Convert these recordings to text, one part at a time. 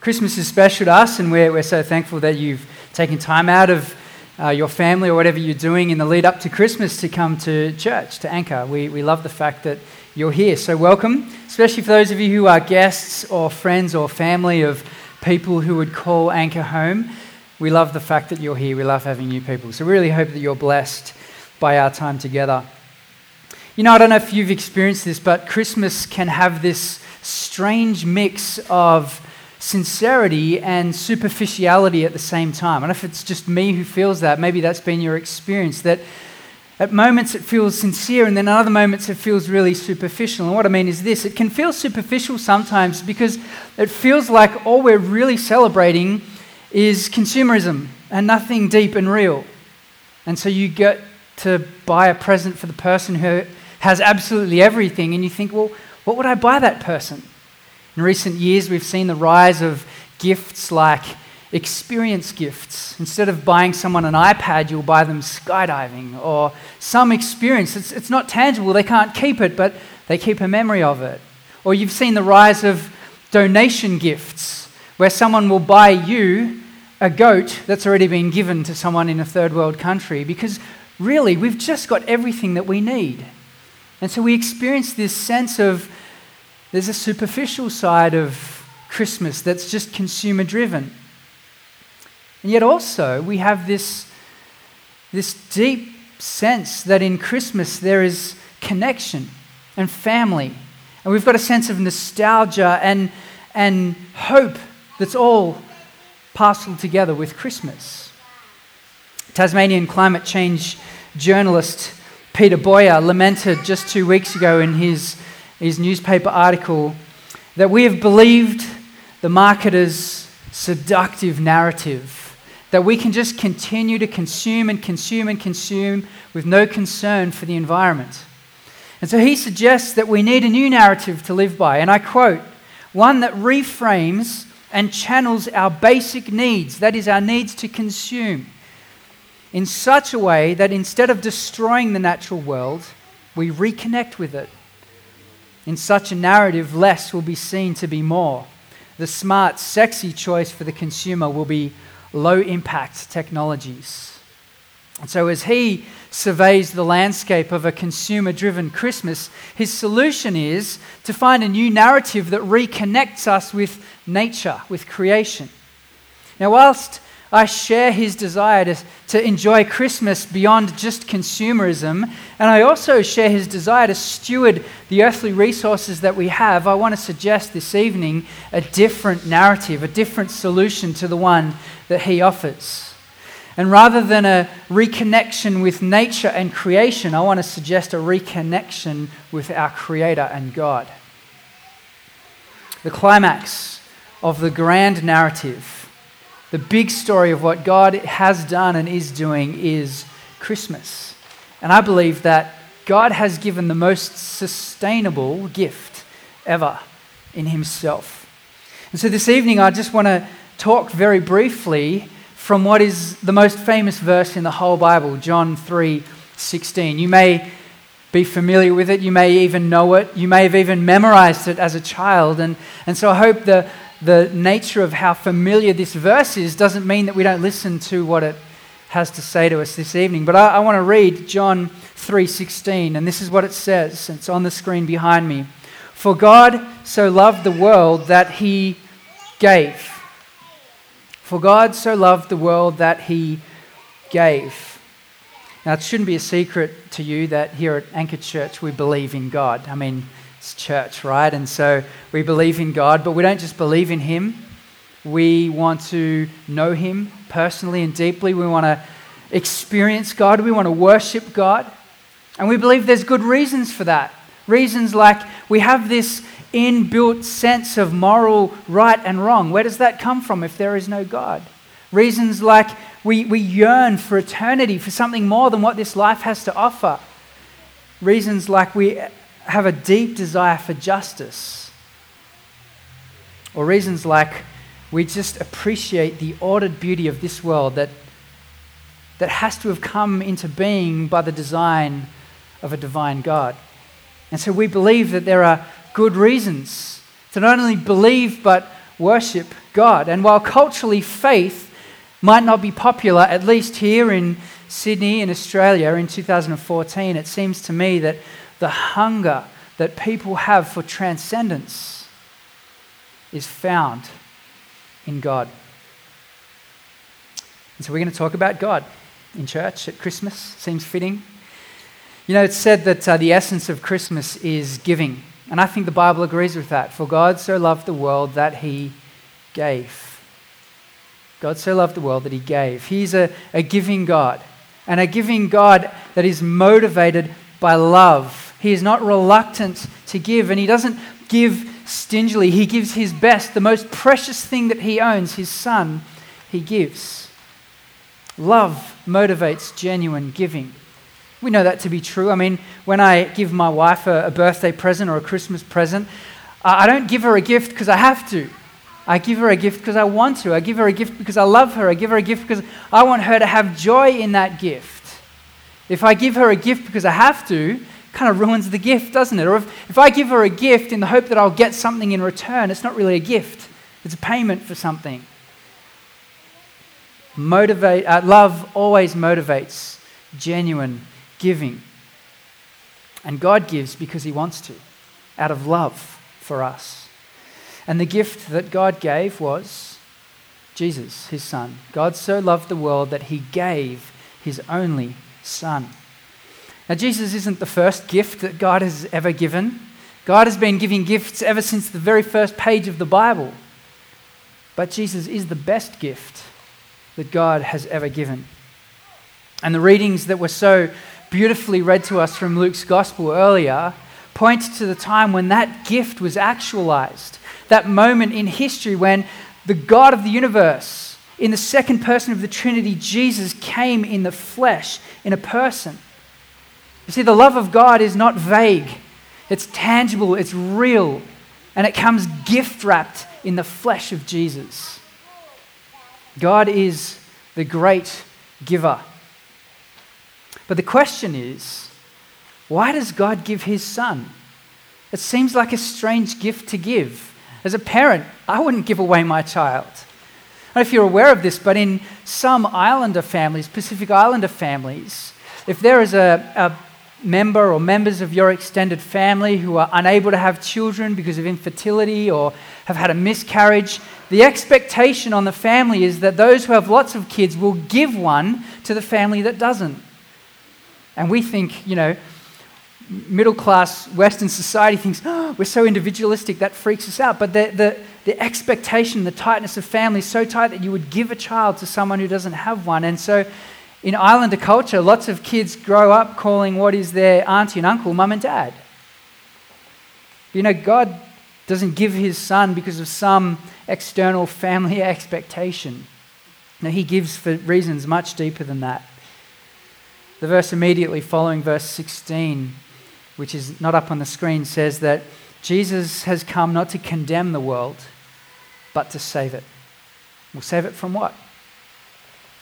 Christmas is special to us, and we're so thankful that you've taken time out of your family or whatever you're doing in the lead up to Christmas to come to church, to Anchor. We love the fact that you're here. So welcome, especially for those of you who are guests or friends or family of people who would call Anchor home. We love the fact that you're here. We love having new people. So we really hope that you're blessed by our time together. You know, I don't know if you've experienced this, but Christmas can have this strange mix of sincerity and superficiality at the same time. I don't know if it's just me who feels that. Maybe that's been your experience, that at moments it feels sincere and then at other moments it feels really superficial. And what I mean is this: it can feel superficial sometimes because it feels like all we're really celebrating is consumerism and nothing deep and real. And so you get to buy a present for the person who has absolutely everything and you think, well, what would I buy that person? In recent years, we've seen the rise of gifts like experience gifts. Instead of buying someone an iPad, you'll buy them skydiving or some experience. It's not tangible. They can't keep it, but they keep a memory of it. Or you've seen the rise of donation gifts, where someone will buy you a goat that's already been given to someone in a third world country, because really, we've just got everything that we need. And so we experience this sense of there's a superficial side of Christmas that's just consumer-driven. And yet also, we have this deep sense that in Christmas there is connection and family. And we've got a sense of nostalgia and hope that's all parceled together with Christmas. Tasmanian climate change journalist Peter Boyer lamented just 2 weeks ago in his newspaper article that we have believed the marketer's seductive narrative, that we can just continue to consume and consume and consume with no concern for the environment. And so he suggests that we need a new narrative to live by, and I quote, one that reframes and channels our basic needs, that is our needs to consume, in such a way that instead of destroying the natural world, we reconnect with it. In such a narrative, less will be seen to be more. The smart, sexy choice for the consumer will be low-impact technologies. And so as he surveys the landscape of a consumer-driven Christmas, his solution is to find a new narrative that reconnects us with nature, with creation. Now, whilst I share his desire to enjoy Christmas beyond just consumerism, and I also share his desire to steward the earthly resources that we have, I want to suggest this evening a different narrative, a different solution to the one that he offers. And rather than a reconnection with nature and creation, I want to suggest a reconnection with our Creator and God. The climax of the grand narrative, the big story of what God has done and is doing, is Christmas. And I believe that God has given the most sustainable gift ever in himself. And so this evening, I just want to talk very briefly from what is the most famous verse in the whole Bible, John 3:16. You may be familiar with it. You may even know it. You may have even memorized it as a child. And so I hope the nature of how familiar this verse is doesn't mean that we don't listen to what it has to say to us this evening. But I want to read John 3:16, and this is what it says. It's on the screen behind me. For God so loved the world that he gave. For God so loved the world that he gave. Now, it shouldn't be a secret to you that here at Anchor Church, we believe in God. I mean, it's church, right? And so we believe in God, but we don't just believe in him. We want to know him personally and deeply. We want to experience God. We want to worship God. And we believe there's good reasons for that. Reasons like we have this inbuilt sense of moral right and wrong. Where does that come from if there is no God? Reasons like we yearn for eternity, for something more than what this life has to offer. Reasons like we have a deep desire for justice, or reasons like we just appreciate the ordered beauty of this world that has to have come into being by the design of a divine God. And so we believe that there are good reasons to not only believe but worship God. And while culturally faith might not be popular, at least here in Sydney in Australia in 2014, it seems to me that the hunger that people have for transcendence is found in God. And so we're going to talk about God in church at Christmas. Seems fitting. You know, it's said that the essence of Christmas is giving. And I think the Bible agrees with that. For God so loved the world that he gave. God so loved the world that he gave. He's a giving God. And a giving God that is motivated by love. He is not reluctant to give. And he doesn't give stingily. He gives his best. The most precious thing that he owns, his son, he gives. Love motivates genuine giving. We know that to be true. I mean, when I give my wife a birthday present or a Christmas present, I don't give her a gift because I have to. I give her a gift because I want to. I give her a gift because I love her. I give her a gift because I want her to have joy in that gift. If I give her a gift because I have to, it kind of ruins the gift, doesn't it? Or if I give her a gift in the hope that I'll get something in return, it's not really a gift. It's a payment for something. Love always motivates genuine giving. And God gives because he wants to, out of love for us. And the gift that God gave was Jesus, his son. God so loved the world that he gave his only son. Now, Jesus isn't the first gift that God has ever given. God has been giving gifts ever since the very first page of the Bible. But Jesus is the best gift that God has ever given. And the readings that were so beautifully read to us from Luke's gospel earlier points to the time when that gift was actualized, that moment in history when the God of the universe, in the second person of the Trinity, Jesus came in the flesh, in a person. You see, the love of God is not vague. It's tangible, it's real, and it comes gift-wrapped in the flesh of Jesus. God is the great giver. But the question is, why does God give his son? It seems like a strange gift to give. As a parent, I wouldn't give away my child. I don't know if you're aware of this, but in some islander families, Pacific Islander families, if there is a member or members of your extended family who are unable to have children because of infertility or have had a miscarriage, the expectation on the family is that those who have lots of kids will give one to the family that doesn't. And we think, you know, middle-class Western society thinks, oh, we're so individualistic, that freaks us out. But the expectation, the tightness of family is so tight that you would give a child to someone who doesn't have one. And so in Islander culture, lots of kids grow up calling what is their auntie and uncle, mum and dad. You know, God doesn't give his son because of some external family expectation. No, he gives for reasons much deeper than that. The verse immediately following verse 16, which is not up on the screen, says that Jesus has come not to condemn the world, but to save it. Well, save it from what?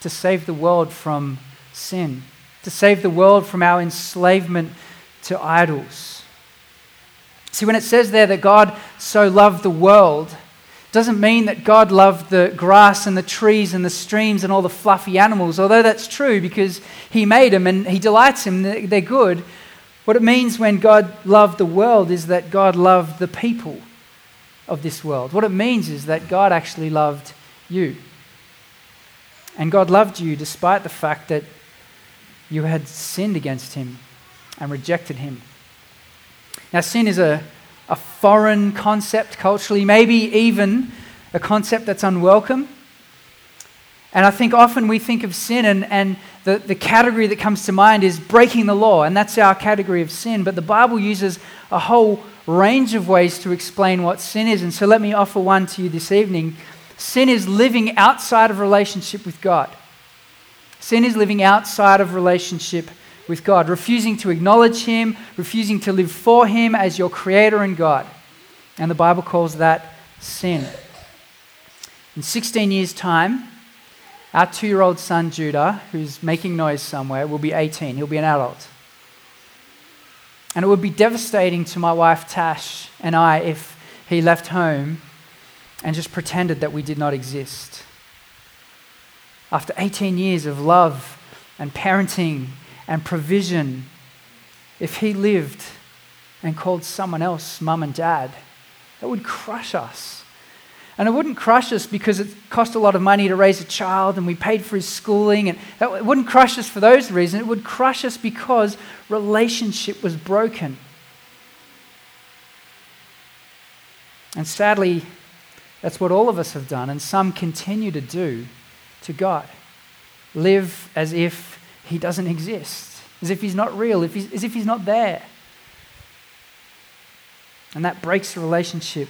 To save the world from sin. To save the world from our enslavement to idols. See, when it says there that God so loved the world, it doesn't mean that God loved the grass and the trees and the streams and all the fluffy animals, although that's true because he made them and he delights in them, they're good. What it means when God loved the world is that God loved the people of this world. What it means is that God actually loved you. And God loved you despite the fact that you had sinned against him and rejected him. Now, sin is a foreign concept culturally, maybe even a concept that's unwelcome. And I think often we think of sin and the category that comes to mind is breaking the law, and that's our category of sin. But the Bible uses a whole range of ways to explain what sin is. And so let me offer one to you this evening. Sin is living outside of relationship with God. Sin is living outside of relationship with God, refusing to acknowledge him, refusing to live for him as your creator and God. And the Bible calls that sin. In 16 years' time, our 2-year-old son Judah, who's making noise somewhere, will be 18. He'll be an adult. And it would be devastating to my wife Tash and I if he left home and just pretended that we did not exist. After 18 years of love and parenting and provision, if he lived and called someone else mum and dad, that would crush us. And it wouldn't crush us because it cost a lot of money to raise a child and we paid for his schooling. And it wouldn't crush us for those reasons. It would crush us because relationship was broken. And sadly, that's what all of us have done, and some continue to do to God. Live as if he doesn't exist, as if he's not real, as if he's not there. And that breaks the relationship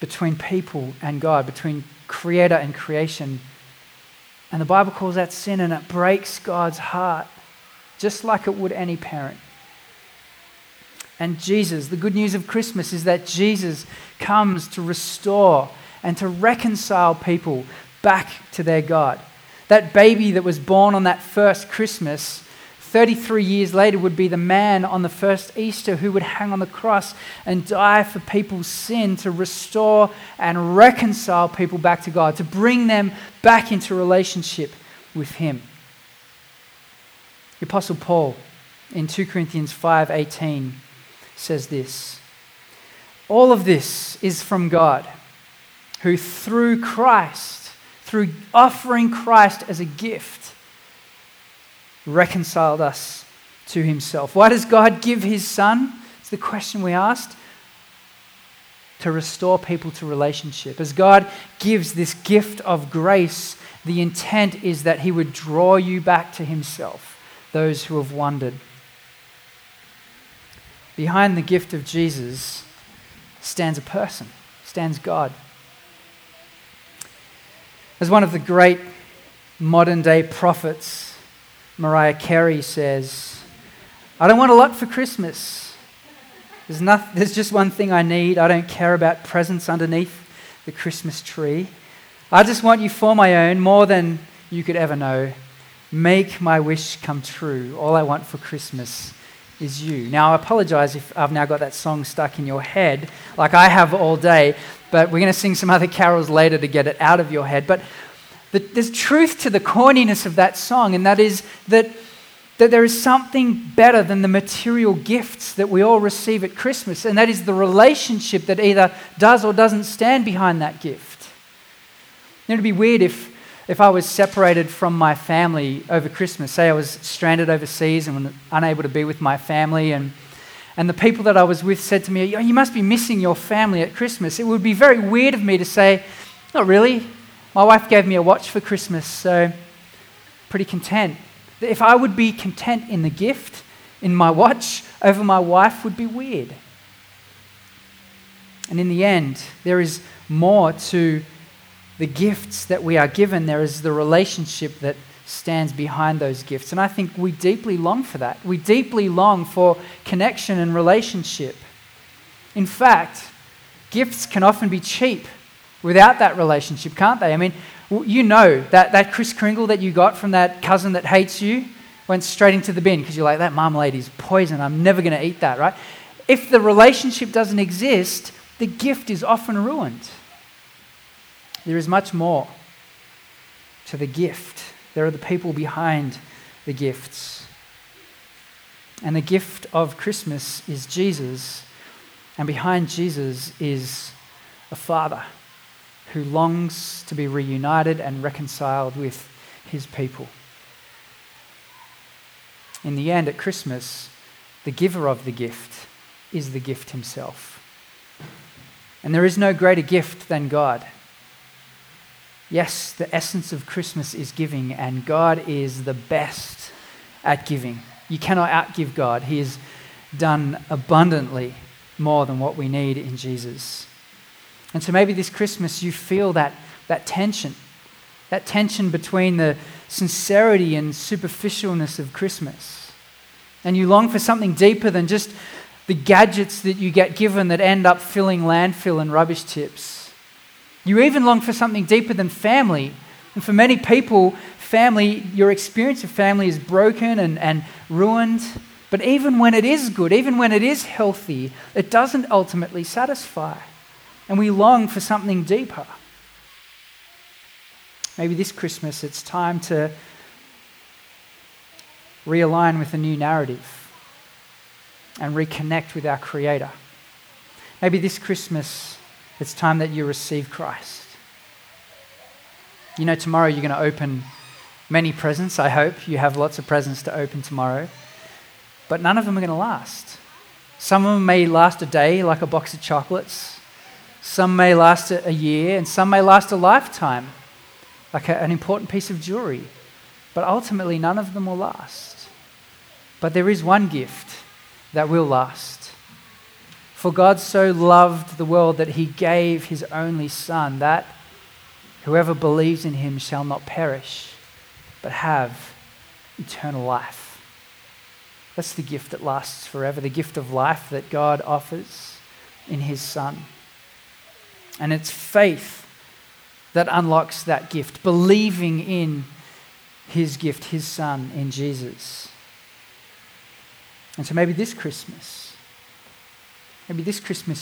between people and God, between creator and creation. And the Bible calls that sin, and it breaks God's heart, just like it would any parent. And Jesus, the good news of Christmas is that Jesus comes to restore and to reconcile people back to their God. That baby that was born on that first Christmas, 33 years later would be the man on the first Easter who would hang on the cross and die for people's sin to restore and reconcile people back to God, to bring them back into relationship with him. The Apostle Paul in 2 Corinthians 5:18 says this: all of this is from God, who through Christ, through offering Christ as a gift, reconciled us to himself. Why does God give his son? It's the question we asked. To restore people to relationship. As God gives this gift of grace, the intent is that he would draw you back to himself, those who have wandered. Behind the gift of Jesus stands a person, stands God. As one of the great modern day prophets, Mariah Carey says, I don't want a lot for Christmas. There's just one thing I need. I don't care about presents underneath the Christmas tree. I just want you for my own, more than you could ever know. Make my wish come true. All I want for Christmas is you. Now, I apologize if I've now got that song stuck in your head, like I have all day, but we're going to sing some other carols later to get it out of your head. But there's truth to the corniness of that song, and that is that there is something better than the material gifts that we all receive at Christmas, and that is the relationship that either does or doesn't stand behind that gift. It would be weird if I was separated from my family over Christmas. Say I was stranded overseas and unable to be with my family, and the people that I was with said to me, you must be missing your family at Christmas. It would be very weird of me to say, not really. My wife gave me a watch for Christmas, so pretty content. If I would be content in the gift, in my watch, over my wife would be weird. And in the end, there is more to the gifts that we are given. There is the relationship that stands behind those gifts. And I think we deeply long for that. We deeply long for connection and relationship. In fact, gifts can often be cheap without that relationship, can't they? I mean, you know that Kris Kringle that you got from that cousin that hates you went straight into the bin because you're like, that marmalade is poison. I'm never going to eat that, right? If the relationship doesn't exist, the gift is often ruined. There is much more to the gift. There are the people behind the gifts. And the gift of Christmas is Jesus, and behind Jesus is a Father who longs to be reunited and reconciled with his people. In the end, at Christmas, the giver of the gift is the gift himself. And there is no greater gift than God. Yes, the essence of Christmas is giving, and God is the best at giving. You cannot outgive God. He has done abundantly more than what we need in Jesus. And so maybe this Christmas you feel that tension between the sincerity and superficialness of Christmas. And you long for something deeper than just the gadgets that you get given that end up filling landfill and rubbish tips. You even long for something deeper than family. And for many people, your experience of family is broken and ruined. But even when it is good, even when it is healthy, it doesn't ultimately satisfy. and we long for something deeper. Maybe this Christmas it's time to realign with a new narrative and reconnect with our Creator. Maybe this Christmas it's time that you receive Christ. You know, tomorrow you're going to open many presents, I hope. You have lots of presents to open tomorrow. But none of them are going to last. Some of them may last a day, like a box of chocolates. Some may last a year, and some may last a lifetime, like an important piece of jewelry. But ultimately, none of them will last. But there is one gift that will last. For God so loved the world that he gave his only Son, that whoever believes in him shall not perish, but have eternal life. That's the gift that lasts forever, the gift of life that God offers in his Son. And it's faith that unlocks that gift, believing in his gift, his Son, in Jesus. And so maybe this Christmas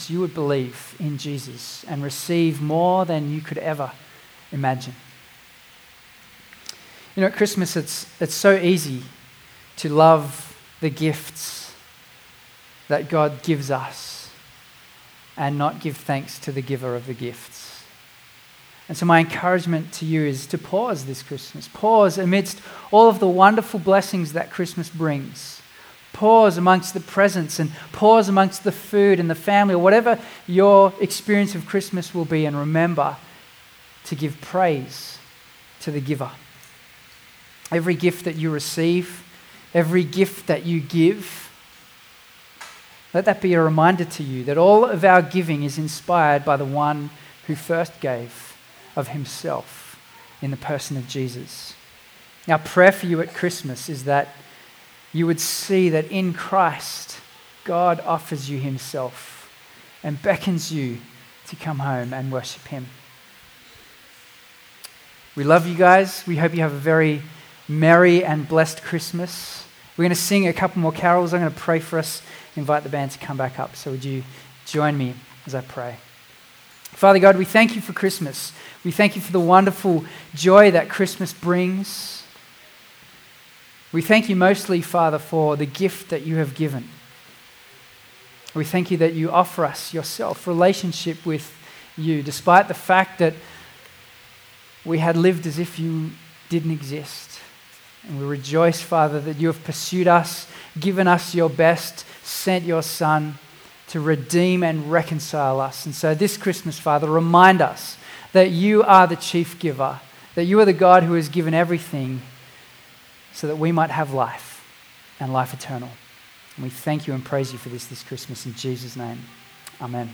you would believe in Jesus and receive more than you could ever imagine. You know, at Christmas it's so easy to love the gifts that God gives us and not give thanks to the giver of the gifts. And so my encouragement to you is to pause this Christmas. Pause amidst all of the wonderful blessings that Christmas brings. Pause amongst the presents and pause amongst the food and the family, or whatever your experience of Christmas will be, and remember to give praise to the giver. Every gift that you receive, every gift that you give, let that be a reminder to you that all of our giving is inspired by the one who first gave of himself in the person of Jesus. Our prayer for you at Christmas is that you would see that in Christ, God offers you himself and beckons you to come home and worship him. We love you guys. We hope you have a very merry and blessed Christmas. We're going to sing a couple more carols. I'm going to pray for us, invite the band to come back up. So would you join me as I pray? Father God, we thank you for Christmas. We thank you for the wonderful joy that Christmas brings. We thank you mostly, Father, for the gift that you have given. We thank you that you offer us yourself, relationship with you, despite the fact that we had lived as if you didn't exist. And we rejoice, Father, that you have pursued us, given us your best, sent your Son to redeem and reconcile us. And so this Christmas, Father, remind us that you are the chief giver, that you are the God who has given everything so that we might have life and life eternal. And we thank you and praise you for this Christmas in Jesus' name. Amen.